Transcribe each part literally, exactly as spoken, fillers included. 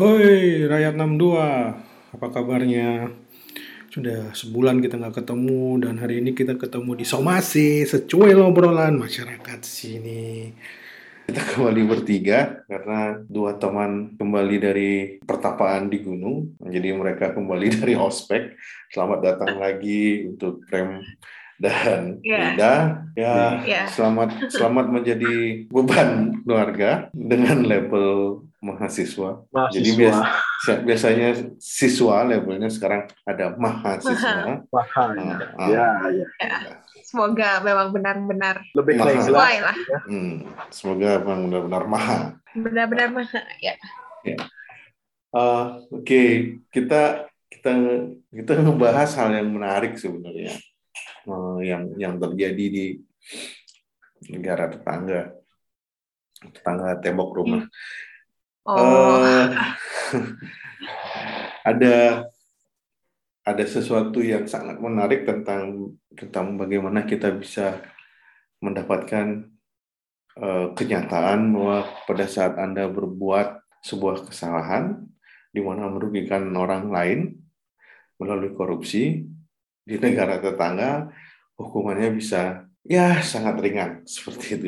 Hoi, Rakyat enam puluh dua, apa kabarnya? Sudah sebulan kita nggak ketemu, dan hari ini kita ketemu di Somasi, secuil obrolan masyarakat sini. Kita kembali bertiga, karena dua teman kembali dari pertapaan di gunung, jadi mereka kembali dari ospek. Selamat datang lagi untuk Prem dan yeah. Ida. Ya, yeah. selamat selamat menjadi beban keluarga dengan label mahasiswa. mahasiswa. Jadi biasa, biasanya siswa labelnya sekarang ada mahasiswa. Paham. Nah, ya, ya. Ya. Semoga memang benar-benar lebih baik lah. Hmm, semoga memang benar-benar maha. Benar-benar maha, ya. Ya. Uh, Oke, okay. kita kita kita ngebahas hal yang menarik sebenarnya uh, yang yang terjadi di negara tetangga tetangga tembok rumah. Hmm. Oh. Uh, ada ada sesuatu yang sangat menarik tentang tentang bagaimana kita bisa mendapatkan uh, kenyataan bahwa pada saat Anda berbuat sebuah kesalahan di mana merugikan orang lain melalui korupsi di negara tetangga, hukumannya bisa ya sangat ringan seperti itu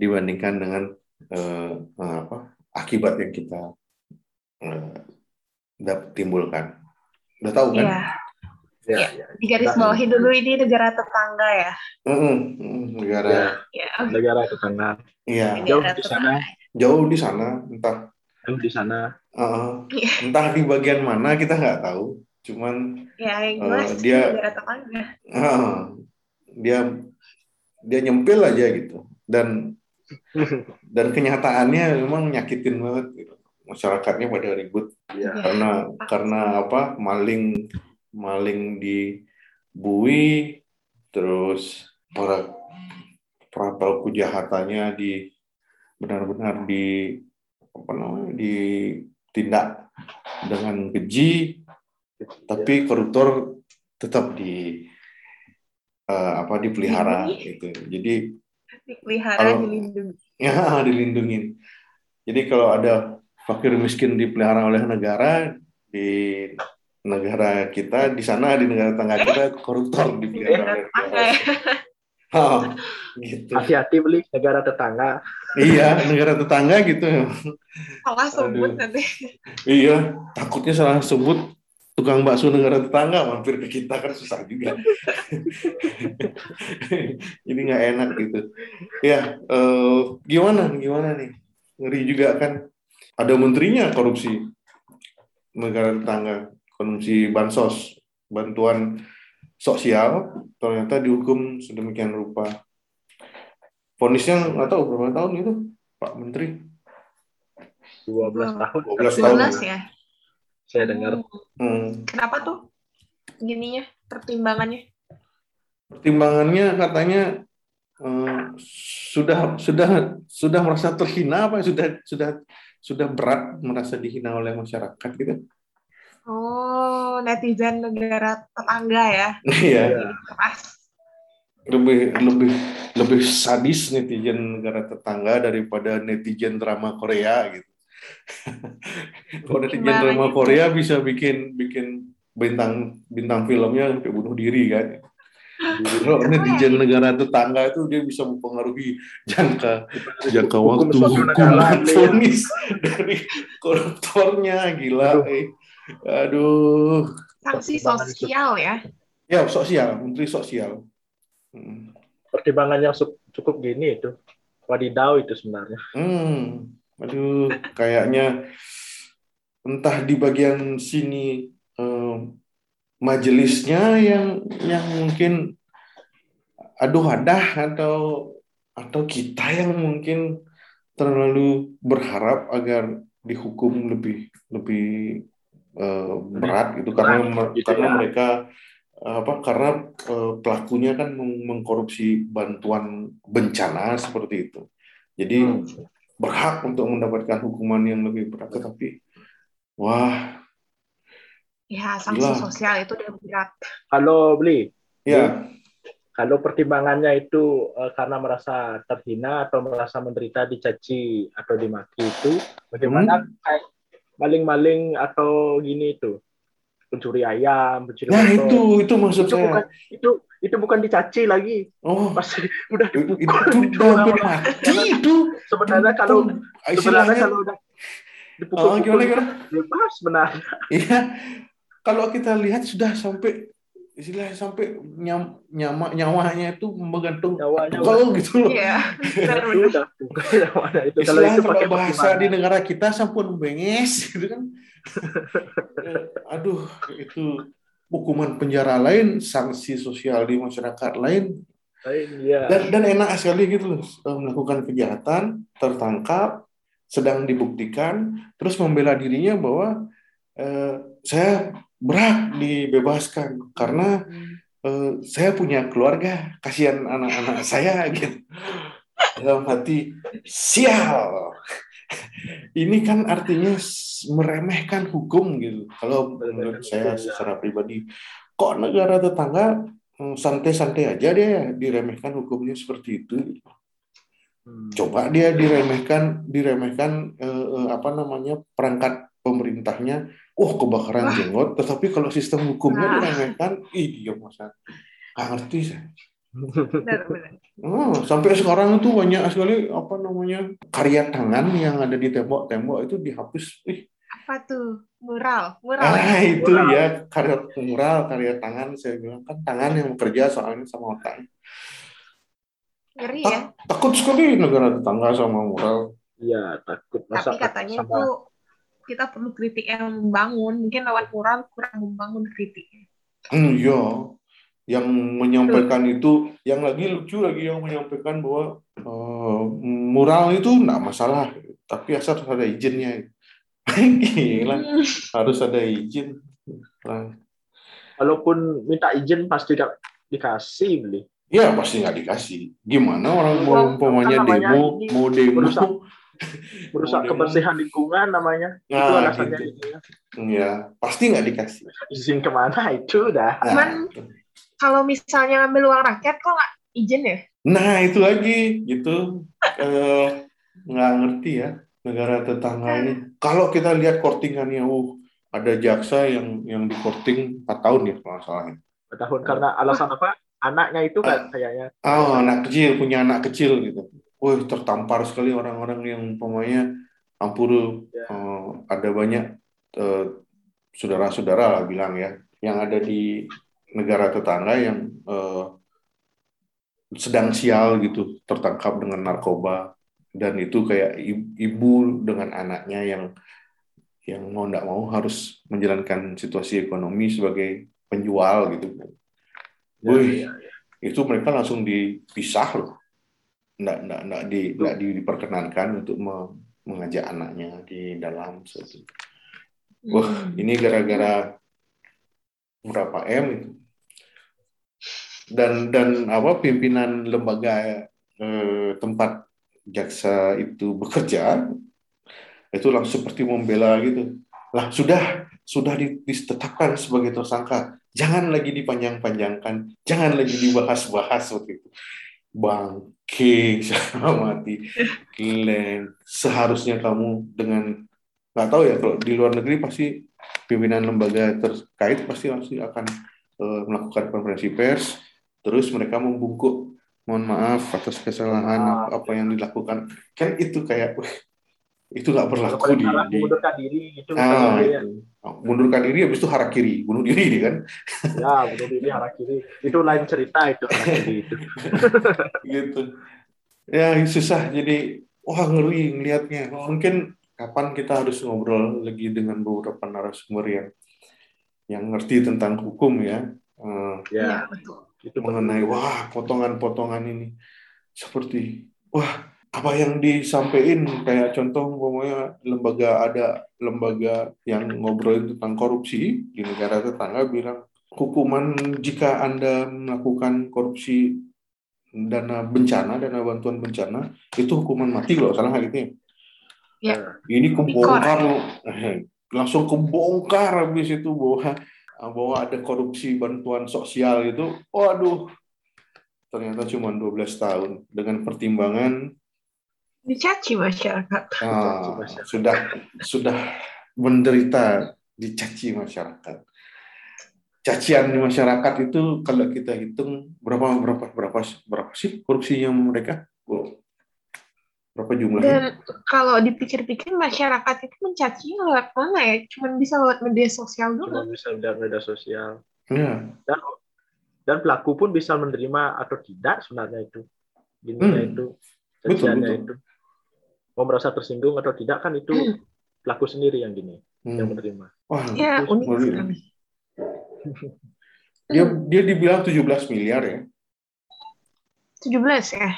dibandingkan dengan uh, apa akibat yang kita dapat uh, timbulkan. Udah tahu kan? Iya. Ya, ya. Di garis bawahi dulu ini negara tetangga ya. Mm-mm, mm, negara. Ya, okay. Negara tetangga. Iya. Jauh tetangga. Di sana. Jauh di sana, entah. Jauh di sana. Uh, ya. Entah di bagian mana kita nggak tahu. Cuman ya, yang uh, dia negara tetangga. Uh, dia dia nyempil aja gitu dan. Dan kenyataannya memang nyakitin banget gitu. Masyarakatnya pada ribut ya. karena karena apa maling maling dibui, terus para para pelaku jahatannya di benar-benar di apa namanya ditindak dengan keji, tapi koruptor tetap di uh, apa dipelihara gitu. Jadi dipelihara, dilindungi. Ya, dilindungi. Jadi kalau ada fakir miskin dipelihara oleh negara, di negara kita, di sana di negara tetangga kita koruptor dipelihara. Oh, gitu. Hati-hati beli negara tetangga. Iya, negara tetangga gitu. Salah sebut nanti. Iya, takutnya salah sebut tukang bakso negara tetangga mampir ke kita kan susah juga. Jadi nggak enak gitu. Ya, uh, gimana? Gimana nih? Ngeri juga kan. Ada menterinya korupsi negara tetangga, korupsi bansos, bantuan sosial, ternyata dihukum sedemikian rupa. Vonisnya nggak tahu berapa tahun itu, Pak Menteri? dua belas tahun. dua belas tahun. dua belas ya. Saya dengar. Hmm. Kenapa tuh gininya pertimbangannya? Pertimbangannya katanya eh, sudah sudah sudah merasa terhina apa sudah sudah sudah berat merasa dihina oleh masyarakat gitu. Oh, netizen negara tetangga ya. Iya. Lebih lebih lebih sadis netizen negara tetangga daripada netizen drama Korea gitu. Kalau netizen drama Korea bisa bikin bikin bintang bintang filmnya sampai bunuh diri kan. Kalau netizen negara tetangga itu dia bisa mempengaruhi jangka jangka waktu hukuman vonis dari koruptornya, gila. Eh. Aduh. Sanksi sosial ya? Ya sosial, menteri sosial. Hmm. Pertimbangan yang cukup gini itu, wadidaw itu sebenarnya. Hmm. Aduh, kayaknya entah di bagian sini eh, majelisnya yang yang mungkin aduh adah atau atau kita yang mungkin terlalu berharap agar dihukum lebih lebih eh, berat gitu karena gitu karena ya. mereka apa karena eh, pelakunya kan mengkorupsi bantuan bencana seperti itu. Jadi hmm. berhak untuk mendapatkan hukuman yang lebih berat, tetapi wah, ya sanksi gila. Sosial itu udah berat. Kalau beli, ya, kalau pertimbangannya itu uh, karena merasa terhina atau merasa menderita, dicaci atau dimaki itu, bagaimana hmm. maling-maling atau gini itu, pencuri ayam, pencuri nah motor. itu itu maksudnya itu bukan, itu itu bukan dicaci lagi. Oh, pasti udah itu udah mati itu. Sebenarnya kalau sebenarnya kalau udah dipukul bebas benar. Iya, kalau kita lihat sudah sampai istilah sampai nyam, nyama nyawanya itu menggantung kalau gitu loh. Iya. Sudah nyawanya itu kalau itu pakai bahasa di negara kita sampun benges gitu kan. Aduh, itu hukuman penjara lain, sanksi sosial di masyarakat lain. Lain ya. Dan, dan enak sekali gitu loh, melakukan kejahatan, tertangkap, sedang dibuktikan, terus membela dirinya bahwa eh, saya berhak dibebaskan karena eh, saya punya keluarga, kasihan anak-anak saya gitu. Dalam hati sial. Ini kan artinya meremehkan hukum gitu. Kalau menurut saya secara pribadi, kok negara tetangga santai-santai aja dia diremehkan hukumnya seperti itu. Coba dia diremehkan diremehkan eh, eh, apa namanya perangkat pemerintahnya. Oh, kebakaran jenggot, tetapi kalau sistem hukumnya nah. diremehkan, ih dia masa nggak ngerti saya. Benar, benar. Oh, sampai sekarang itu banyak sekali apa namanya karya tangan yang ada di tembok-tembok itu dihapus. Ih. Apa tuh? Mural, mural. Ah, itu mural. Ya karya mural, karya tangan saya bilang kan tangan yang bekerja soalnya sama otak. Ngeri ya. Ta- takut sekali negara tetangga sama mural. Iya, takut. Masa tapi katanya sama... itu kita perlu kritik yang membangun, mungkin lawan moral kurang membangun kritiknya. Hmm, iya. Yang menyampaikan itu, yang lagi lucu lagi yang menyampaikan bahwa uh, moral itu enggak masalah, tapi asal harus ada izinnya. Gila, harus ada izin. Walaupun minta izin pasti tidak dikasih, beli. Iya, pasti nggak dikasih. Gimana orang mau umpamanya demo, mau demo merusak kebersihan lingkungan namanya nah, itu alasannya gitu. Ya pasti nggak dikasih izin kemana itu dah. Cuman nah, kalau misalnya ngambil uang rakyat kok nggak izin ya? Nah itu lagi gitu nggak e, ngerti ya negara tetangga ini. Kalau kita lihat kortingannya, uh ada jaksa yang yang dikorting empat tahun ya masalahnya. empat tahun karena alasan apa? Anaknya itu kan kayaknya. Oh anak kecil punya anak kecil gitu. Wah, tertampar sekali orang-orang yang umpamanya ampuru ya. uh, ada banyak uh, saudara-saudara lah bilang ya yang ada di negara tetangga yang uh, sedang sial gitu tertangkap dengan narkoba dan itu kayak ibu dengan anaknya yang yang mau nggak mau harus menjalankan situasi ekonomi sebagai penjual gitu. Ya, wih, ya, ya. Itu mereka langsung dipisah loh. Nggak, nggak, nggak, di, nggak diperkenankan untuk me- mengajak anaknya di dalam suatu. Wah, ini gara-gara berapa M itu. Dan dan apa pimpinan lembaga eh, tempat jaksa itu bekerja itu langsung seperti membela gitu. Lah sudah sudah ditetapkan sebagai tersangka, jangan lagi dipanjang-panjangkan, jangan lagi dibahas-bahas waktu itu. Bangke, saya mati, keren. Seharusnya kamu dengan nggak tahu ya kalau di luar negeri pasti pimpinan lembaga terkait pasti pasti akan e, melakukan konferensi pers, terus mereka membungkuk, mohon maaf atas kesalahan apa, apa yang dilakukan. Kan itu kayak wih, itu nggak berlaku di, di mundurkan diri gitu. Ah, itu. Mundurkan diri habis itu harakiri, bunuh diri kan? Ya, bunuh diri harakiri. Itu lain cerita itu harakiri itu. Gitu. Ya, susah jadi wah ngeri ngelihatnya. Mungkin kapan kita harus ngobrol lagi dengan beberapa narasumber yang yang ngerti tentang hukum ya. Ya, betul. Itu mengenai wah potongan-potongan ini seperti wah apa yang disampaikan kayak contoh pokoknya lembaga ada lembaga yang ngobrol tentang korupsi di negara tetangga bilang hukuman jika Anda melakukan korupsi dana bencana dana bantuan bencana itu hukuman mati loh salah gitu ya. Ini kebongkar loh. Langsung kebongkar habis itu bahwa bahwa ada korupsi bantuan sosial itu waduh ternyata cuma dua belas tahun dengan pertimbangan dicaci masyarakat. Ah, sudah sudah menderita, dicaci masyarakat. Cacian di masyarakat itu kalau kita hitung berapa berapa berapa berapa sih korupsinya mereka? Berapa jumlahnya? Dan kalau dipikir-pikir masyarakat itu mencacinya lewat mana ya? Cuman bisa lewat media sosial dulu. Cuman bisa lewat media sosial. Ya. Dan dan pelaku pun bisa menerima atau tidak sebenarnya itu. Gimana hmm. itu? Caciannya itu. Mau merasa tersinggung atau tidak kan itu hmm. pelaku sendiri yang gini, hmm. yang menerima. Wah, ya, unik sekali. Dia dia dibilang tujuh belas miliar ya. tujuh belas ya.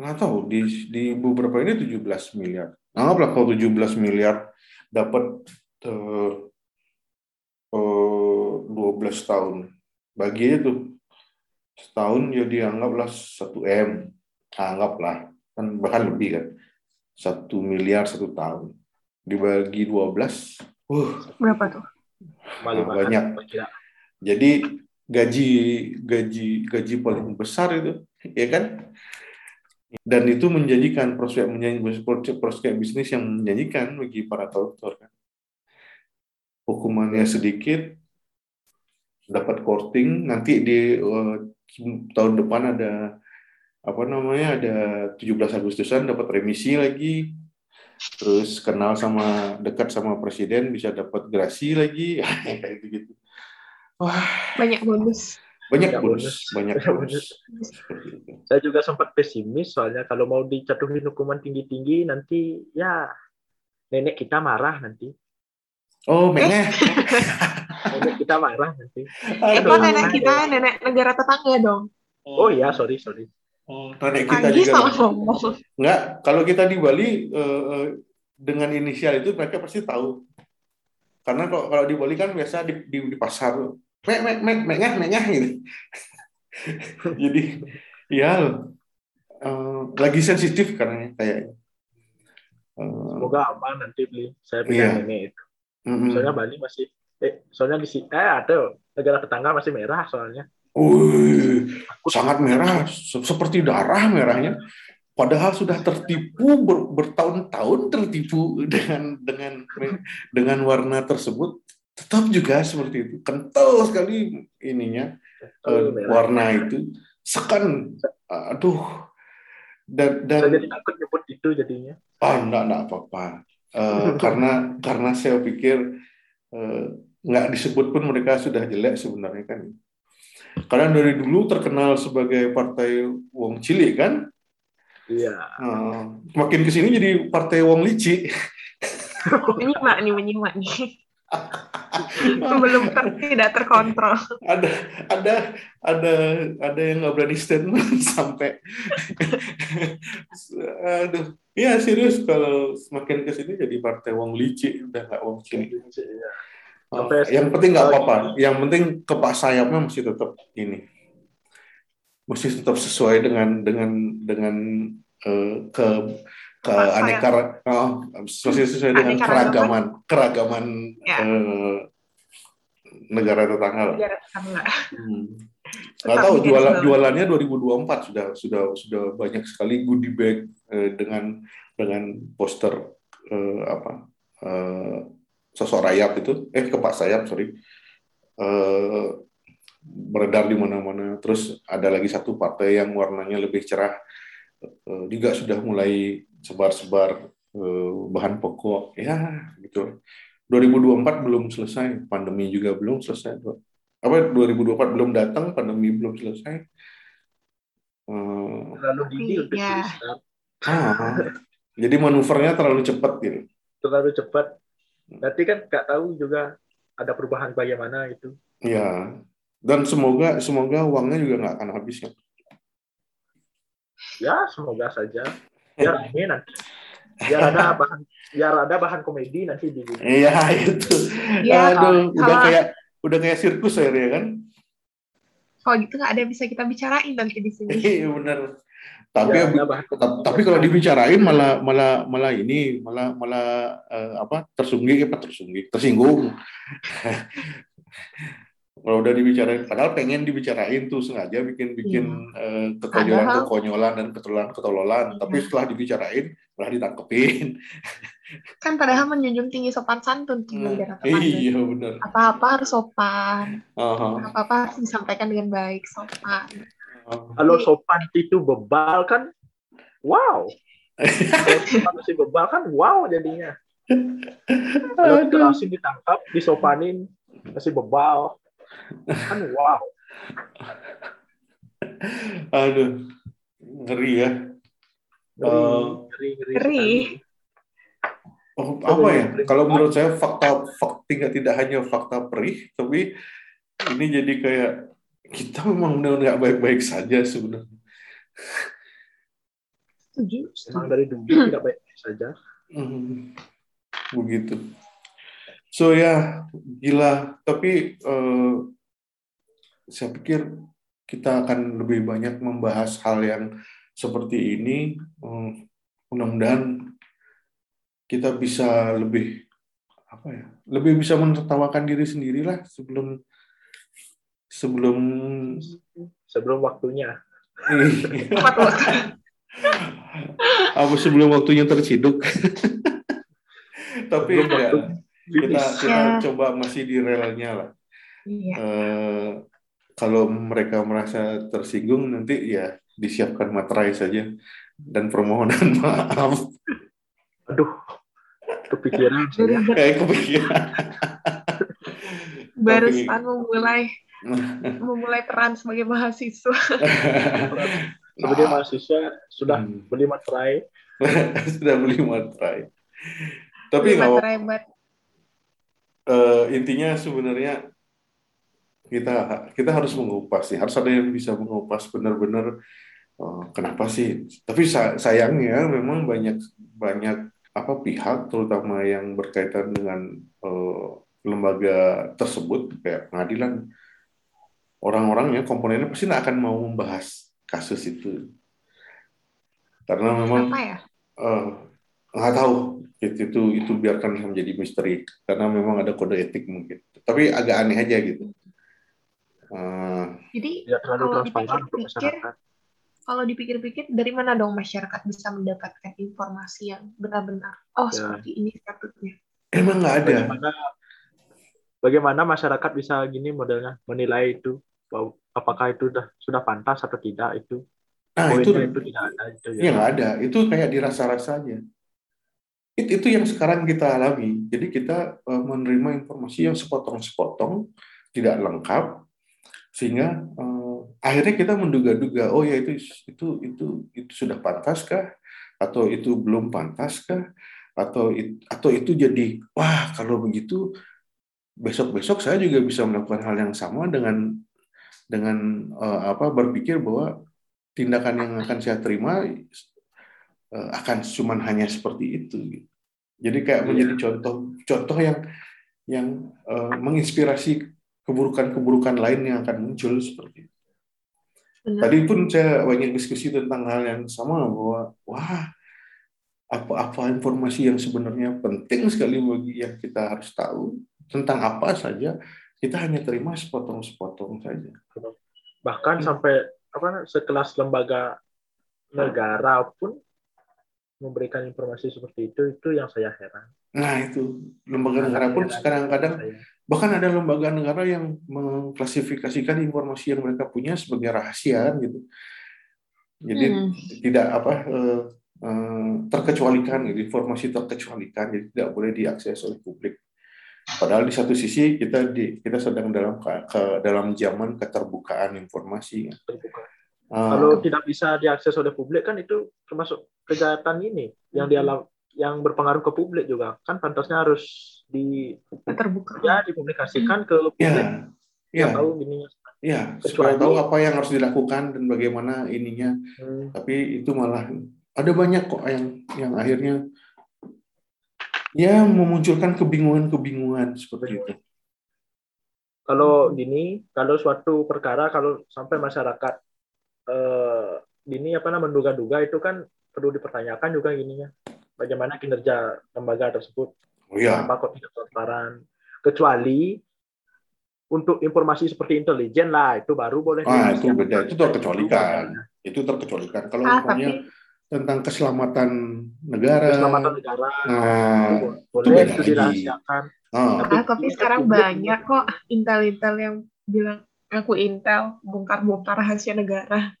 Nggak tahu di di beberapa ini tujuh belas miliar. Anggaplah kalau tujuh belas miliar dapat eh eh dua belas tahun. Bagi aja tuh setahun jadi anggaplah satu M. Anggaplah kan bahkan lebih kan. satu miliar satu tahun. Dibagi dua belas. Uh, berapa tuh? Nah, banyak. Jadi gaji gaji gaji paling besar itu, ya kan? Dan itu menjanjikan prospek menjanjikan prospek bisnis yang menjanjikan bagi para koruptor kan. Hukumannya sedikit, dapat korting, nanti di uh, tahun depan ada apa namanya? Ada tujuh belas Agustusan dapat remisi lagi. Terus kenal sama dekat sama presiden bisa dapat gerasi lagi gitu-gitu. Wah, banyak bonus. Banyak bonus, banyak bonus. Saya juga sempat pesimis soalnya kalau mau dijatuhin hukuman tinggi-tinggi nanti ya nenek kita marah nanti. Oh, nenek. Nenek kita marah nanti. Eh, kok nenek kita nenek negara tetangga dong. Oh iya, sorry, sorry. Oh, nenek kita Anggi juga. Enggak, kalau kita di Bali eh, dengan inisial itu mereka pasti tahu. Karena kalau, kalau di Bali kan biasa di, di, di pasar, mek mek mek mengah mengah gitu. Jadi, ya eh, lagi sensitif karena kayaknya. Eh, Semoga aman nanti beli. Saya bilang yeah. Ini itu. Mm-hmm. Soalnya Bali masih, eh, soalnya di sini, eh, ada negara tetangga masih merah soalnya. Wih, sangat merah, seperti darah merahnya. Padahal sudah tertipu ber, bertahun-tahun tertipu dengan dengan dengan warna tersebut, tetap juga seperti itu. Kental sekali ininya uh, warna itu. Sekan, aduh. Dan dan. Jadi takut nyebut itu jadinya. Ah, enggak, enggak apa-apa. Uh, karena karena saya pikir uh, nggak disebut pun mereka sudah jelek sebenarnya kan. Karena dari dulu terkenal sebagai partai wong cilik kan, iya. Uh, makin kesini jadi partai wong lici. Menyimak nih, menyimak nih. Belum ter, tidak terkontrol. Ada, ada, ada, ada yang nggak berani statement sampai. Aduh, ya serius kalau makin kesini jadi partai wong lici, udah nggak wong cilik. Uh, yang penting nggak apa-apa. Yang penting kepak sayapnya masih tetap ini, masih tetap sesuai dengan dengan dengan uh, ke ke aneka, oh, masih sesuai dengan aneka keragaman ragaman. keragaman ya. uh, negara tetangga. Negara tetangga. Hmm. Nggak tahu jualan jualannya dua ribu dua puluh empat sudah sudah sudah banyak sekali goodie bag uh, dengan dengan poster uh, apa. Uh, sosok rayap itu, eh kepak sayap, sorry, uh, beredar di mana-mana. Terus ada lagi satu partai yang warnanya lebih cerah, uh, juga sudah mulai sebar-sebar uh, bahan pokok, ya gitu. dua ribu dua puluh empat belum selesai, pandemi juga belum selesai. Apa dua ribu dua puluh empat belum datang, pandemi belum selesai. Uh, Terlalu gini untuk selesai. Ah, jadi manuvernya terlalu cepat gitu. Terlalu cepat. Nanti kan nggak tahu juga ada perubahan bagaimana itu. Iya. Dan semoga semoga uangnya juga nggak akan habis ya. Ya semoga saja. Biar ini nanti. Biar ada bahan, biar ada bahan komedi nanti di. Iya itu. Ya, aduh, kalau, udah kalau, kayak udah kayak sirkus akhirnya kan. Kalau gitu nggak ada bisa kita bicarain nanti di sini. Iya benar. Tapi ya, tapi kalau dibicarain malah malah malah ini malah malah eh, apa tersunggih apa tersunggih tersinggung. Kalau udah dibicarain padahal pengen dibicarain tuh sengaja bikin bikin ya. eh, kekonyolan kekonyolan dan ketololan ketololan ya. Tapi setelah dibicarain malah ditangkepin. Kan padahal menjunjung tinggi sopan santun. Nah, iya benar. Apa-apa harus sopan. Uh-huh. Apa-apa harus disampaikan dengan baik, sopan. Uh-huh. Kalau sopan itu bebal kan, wow. Kalau sopan itu bebal kan, wow jadinya. Kalau terlalu ditangkap, disopanin, masih bebal. Kan wow. Aduh, ngeri ya. Ngeri, ngeri. ngeri. Oh, apa ya? Kalau menurut saya fakta fakta tidak hanya fakta perih, tapi ini jadi kayak kita memang benar-benar nggak baik-baik saja sebenarnya. Setuju. Memang dari dulu tidak baik-baik saja. Hmm. Begitu. So ya, gila. Tapi eh, saya pikir kita akan lebih banyak membahas hal yang seperti ini. Eh, mudah-mudahan kita bisa lebih apa ya lebih bisa menertawakan diri sendirilah sebelum sebelum sebelum waktunya apa sebelum waktunya terciduk. Tapi ya, kita kita coba masih di relnya lah. Iya. Uh, kalau mereka merasa tersinggung nanti ya disiapkan materai saja dan permohonan maaf. Aduh, kepikiran. Kayak kepikiran. Barusan memulai memulai peran sebagai mahasiswa. Sebagai nah. mahasiswa sudah hmm. beli materai. Sudah beli materai. Tapi kalau uh, intinya sebenarnya kita kita harus mengupas sih, harus ada yang bisa mengupas benar-benar uh, kenapa sih. Tapi sa- sayangnya memang banyak banyak apa pihak terutama yang berkaitan dengan uh, lembaga tersebut kayak pengadilan, orang-orangnya komponennya pasti tidak akan mau membahas kasus itu karena memang apa ya? uh, nggak tahu gitu, itu itu biarkan menjadi misteri karena memang ada kode etik mungkin, tapi agak aneh aja gitu. Uh, jadi ya, kalau dipikir-pikir kalau dipikir-pikir dari mana dong masyarakat bisa mendapatkan informasi yang benar-benar oh ya. Seperti ini statusnya emang nggak ada. Bagaimana, bagaimana masyarakat bisa gini modelnya menilai itu apakah itu dah, sudah pantas atau tidak itu nah itu, itu tidak ada itu ya nggak ada itu kayak dirasa-rasanya itu itu yang sekarang kita alami. Jadi kita uh, menerima informasi yang sepotong-sepotong tidak lengkap sehingga uh, akhirnya kita menduga-duga, oh ya itu itu itu itu sudah pantaskah atau itu belum pantaskah atau it, atau itu jadi wah kalau begitu besok-besok saya juga bisa melakukan hal yang sama dengan dengan uh, apa berpikir bahwa tindakan yang akan saya terima uh, akan cuman hanya seperti itu. Jadi kayak menjadi contoh contoh yang yang uh, menginspirasi keburukan-keburukan lain yang akan muncul seperti itu. Tadi pun saya banyak diskusi tentang hal yang sama bahwa wah apa-apa informasi yang sebenarnya penting sekali bagi yang kita harus tahu tentang apa saja kita hanya terima sepotong-sepotong saja. Bahkan sampai apa sekelas lembaga negara pun memberikan informasi seperti itu itu yang saya heran. Nah itu lembaga negara pun sekarang kadang bahkan ada lembaga negara yang mengklasifikasikan informasi yang mereka punya sebagai rahasia gitu. Jadi hmm. tidak apa eh, eh, terkecualikan gitu, informasi terkecualikan jadi tidak boleh diakses oleh publik. Padahal di satu sisi kita di, kita sedang dalam ke, ke dalam zaman keterbukaan informasi. Terbukaan. Kalau uh, tidak bisa diakses oleh publik kan itu termasuk kejahatan ini yang dialam, yang berpengaruh ke publik juga kan pantasnya harus di terbuka ya dipublikasikan ke publik ya, ya. Tahu ininya ya supaya tahu apa yang harus dilakukan dan bagaimana ininya hmm. tapi itu malah ada banyak kok yang yang akhirnya ya memunculkan kebingungan-kebingungan seperti itu. Kalau gini kalau suatu perkara kalau sampai masyarakat Uh, ini apa namanya menduga-duga itu kan perlu dipertanyakan juga gininya bagaimana kinerja lembaga tersebut oh, ya. Kenapa kok tidak transparan kecuali untuk informasi seperti intelijen lah itu baru boleh ah itu beda itu terkecualikan itu terkecualikan kalau ah, umpamanya tentang keselamatan negara. Keselamatan negara. Nah, boleh itu dirahasiakan. Oh. Ah, tapi sekarang banyak kok intel-intel yang bilang aku intel bongkar-bongkar rahasia negara.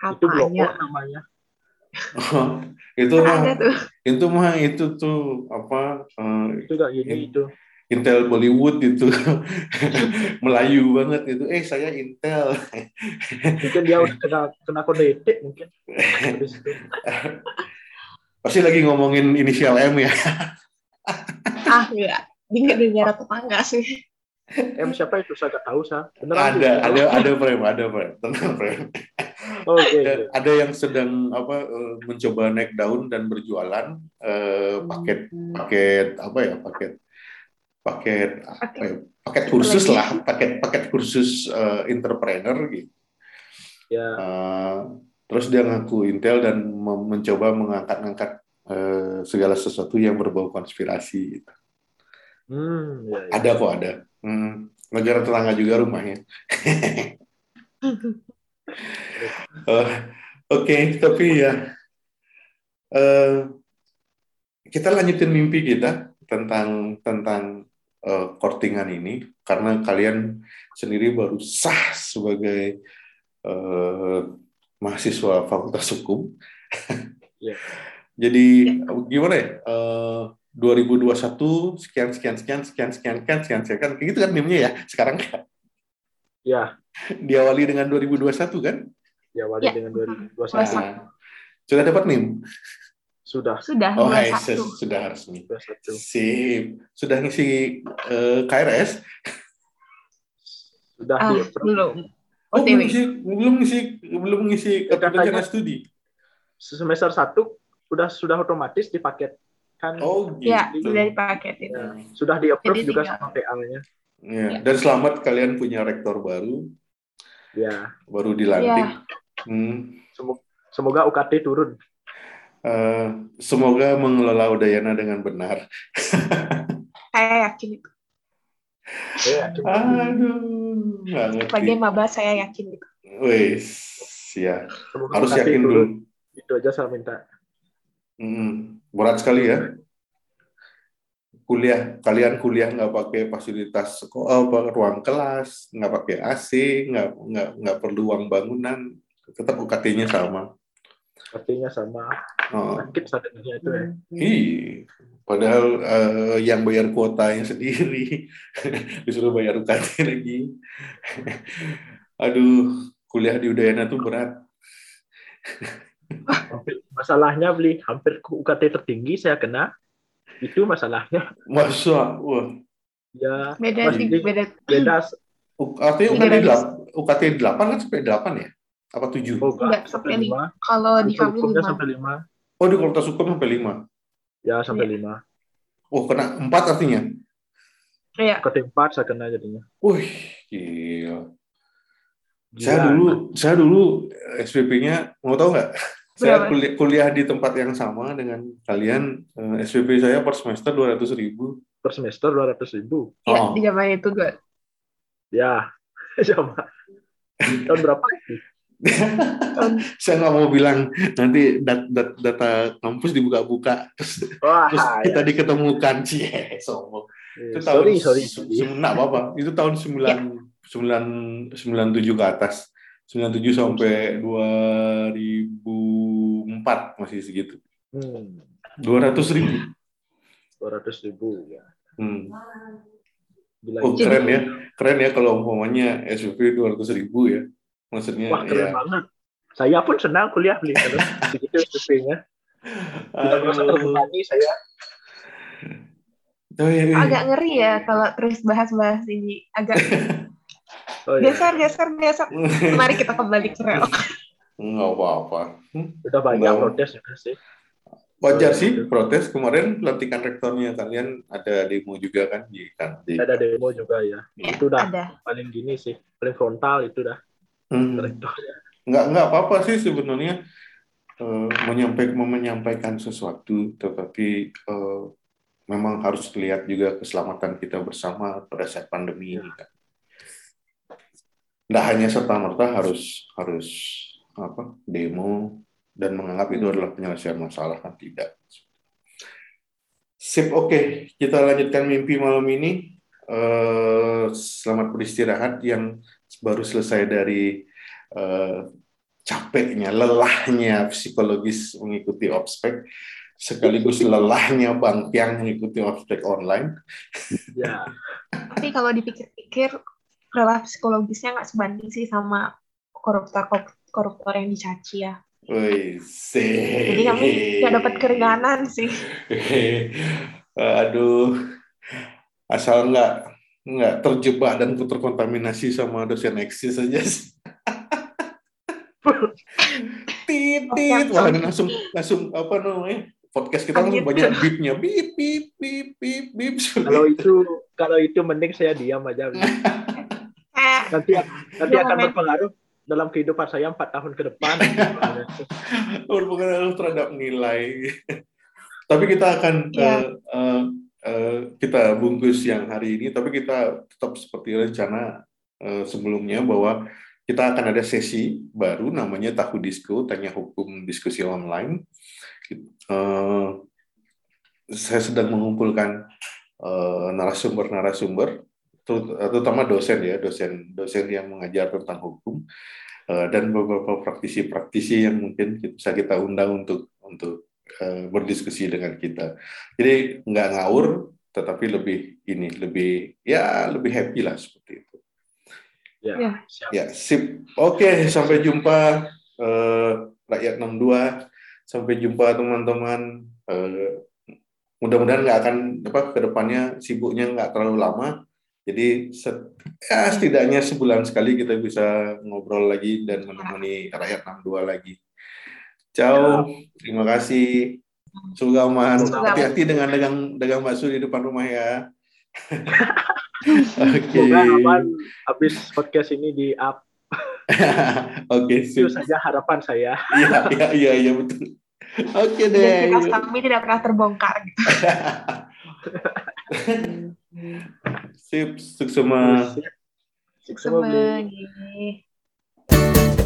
Apanya? Itu blokor namanya. Oh, itu mah itu mah itu tuh apa? Uh, itu gak gini in, itu. Intel Bollywood itu Melayu banget itu. Eh saya intel. Mungkin dia udah kena kena kode etik mungkin. Pasti lagi ngomongin inisial M ya. Ah enggak, dengar-dengar apa enggak sih? M siapa itu saya enggak tahu sah. Beneran ada, ada ada frame, ada frame. Tenang frame. Oh, okay. ada, ada yang sedang apa mencoba naik daun dan berjualan eh, paket paket apa ya paket paket apa ya, paket kursus lah paket paket kursus uh, entrepreneur gitu ya. Uh, terus dia ngaku intel dan mem- mencoba mengangkat-angkat uh, segala sesuatu yang berbau konspirasi gitu. Hmm, ya, ya. Ada kok ada hmm, negara tetangga juga rumahnya. uh, Oke, okay, tapi ya uh, kita lanjutin mimpi kita tentang tentang Uh, kortingan ini karena kalian sendiri baru sah sebagai uh, mahasiswa Fakultas Hukum. Yeah. Jadi gimana ya? Uh, dua ribu dua puluh satu sekian sekian sekian sekian sekian sekian sekian sekian kayak gitu kan meme-nya ya sekarang kan? Ya. Yeah. Diawali dengan dua ribu dua puluh satu kan? Diawali yeah. dengan dua ribu dua puluh satu. Nah, sudah dapat meme? Sudah. Sudah. Oh, ses, sudah resmi. Sip. Sudah ngisi uh, K R S? Sudah ah, ya. Belum. Oh, belum ngisi belum ngisi belum ngisi rencana studi. Semester satu sudah sudah otomatis dipaketkan. Oh, gitu. Ya, sudah dipaketin. Ya. Sudah di-approve juga sama P A-nya. Ya. Ya. Dan selamat kalian punya rektor baru. Ya, baru dilantik. Ya. Hmm. Semoga, semoga U K T turun. Uh, semoga mengelola Udayana dengan benar. Saya yakin itu. Aduh, sebagai maba saya yakin itu. Wes, ya. Semoga harus yakin dulu. Itu aja saya minta. Hmm, berat sekali ya. Kuliah, kalian kuliah nggak pakai fasilitas sekolah, ruang kelas, nggak pakai A C, nggak nggak nggak perlu uang bangunan, tetap U K T-nya sama. Artinya sama sakit oh. Sadarnya itu ya. Iya. Padahal uh, yang bayar kuotanya sendiri disuruh bayar U K T lagi. Aduh, kuliah di Udayana tuh berat. Masalahnya beli hampir U K T tertinggi saya kena. Itu masalahnya. Masa, wah. Ya. Beda tinggi, beda. Beda. U K T U K T delapan kan sampai delapan ya? Apa tujuh? Oh, enggak, sampai lima. Kalau di kami lima. Oh, di Fakultas Hukum sampai lima. Ya, sampai lima. Ya. Oh, kena empat artinya? Iya. Kena empat saya kena jadinya. Wih, gila. Gila. Saya dulu, saya dulu S P P-nya mau tahu nggak? Saya kuliah, kuliah di tempat yang sama dengan kalian. S P P saya per semester dua ratus ribu. Per semester dua ratus ribu. Iya, oh. Di zaman itu enggak. Ya, sama. Tahun berapa sih? Saya nggak mau bilang nanti dat, dat, data kampus dibuka-buka terus, wah, terus kita ya. Diketemukan sih sombong itu sorry, tahun sembilan nah, apa itu tahun sembilan sembilan sembilan tujuh ke atas sembilan tujuh sampai dua ribu empat masih segitu dua ratus ribu dua ratus ribu ya hmm. Oh keren ya keren ya kalau umpamanya S P P dua ratus ribu ya. Maksudnya, wah keren ya. Banget. Saya pun senang kuliah beli terus begitu S P P-nya. Saya. Oh, iya, iya. Agak ngeri ya kalau terus bahas-bahas ini agak oh, iya. geser geser geser. Mari kita kembali ke rel. Nggak apa-apa. Sudah banyak Nggak. protes ya sih. Wajar sih protes kemarin pelantikan rektornya kalian ada demo juga kan di kantin. Ada demo juga ya. Ya itu dah ada. Paling gini sih paling frontal itu dah. Hmm. Nggak nggak apa-apa sih sebenarnya uh, menyampaikan menyampaikan sesuatu, tetapi uh, memang harus lihat juga keselamatan kita bersama pada saat pandemi ini. Kan. Nggak hanya serta merta harus harus apa demo dan menganggap itu adalah penyelesaian masalah, kan tidak. Sip, oke. Okay. Kita lanjutkan mimpi malam ini. Uh, selamat beristirahat yang baru selesai dari uh, capeknya, lelahnya psikologis mengikuti obspek, sekaligus lelahnya Bang Piang mengikuti obspek online. Ya. Tapi kalau dipikir-pikir, lelah psikologisnya nggak sebanding sih sama koruptor-koruptor yang dicaci ya. Wih, sih. Jadi kami nggak dapat keringanan sih. Aduh, asal nggak nggak terjebak dan terkontaminasi sama dosen eksis aja sih. Titit, wah langsung langsung apa namanya podcast kita langsung banyak beepnya, beep beep beep beep beep. Kalau itu kalau itu mending saya diam aja. Nanti nanti akan berpengaruh dalam kehidupan saya empat tahun ke depan. Berpengaruh terhadap nilai. Tapi kita akan yeah. uh, uh, uh, kita bungkus yang hari ini. Tapi kita tetap seperti rencana uh, sebelumnya bahwa kita akan ada sesi baru namanya Tahu Disko, Tanya Hukum Diskusi Online. Uh, saya sedang mengumpulkan uh, narasumber-narasumber, terutama dosen ya, dosen dosen yang mengajar tentang hukum uh, dan beberapa praktisi-praktisi yang mungkin bisa kita undang untuk untuk uh, berdiskusi dengan kita. Jadi nggak ngawur, tetapi lebih ini lebih ya lebih happy lah seperti itu. Ya, ya, sip. Oke, sampai jumpa eh, rakyat enam puluh dua. Sampai jumpa teman-teman. Eh, mudah-mudahan nggak akan apa kedepannya sibuknya nggak terlalu lama. Jadi set, ya, setidaknya sebulan sekali kita bisa ngobrol lagi dan menemani rakyat enam puluh dua lagi. Ciao, terima kasih. Sugaman. Hati-hati dengan dagang dagang bakso di depan rumah ya. Oke. Semoga aman habis podcast ini di up. Oke, itu saja harapan saya. Iya, iya, iya, ya, betul. Oke deh. Jadi kami tidak pernah terbongkar. Gitu. Sip, sukses semua. Sukses semua.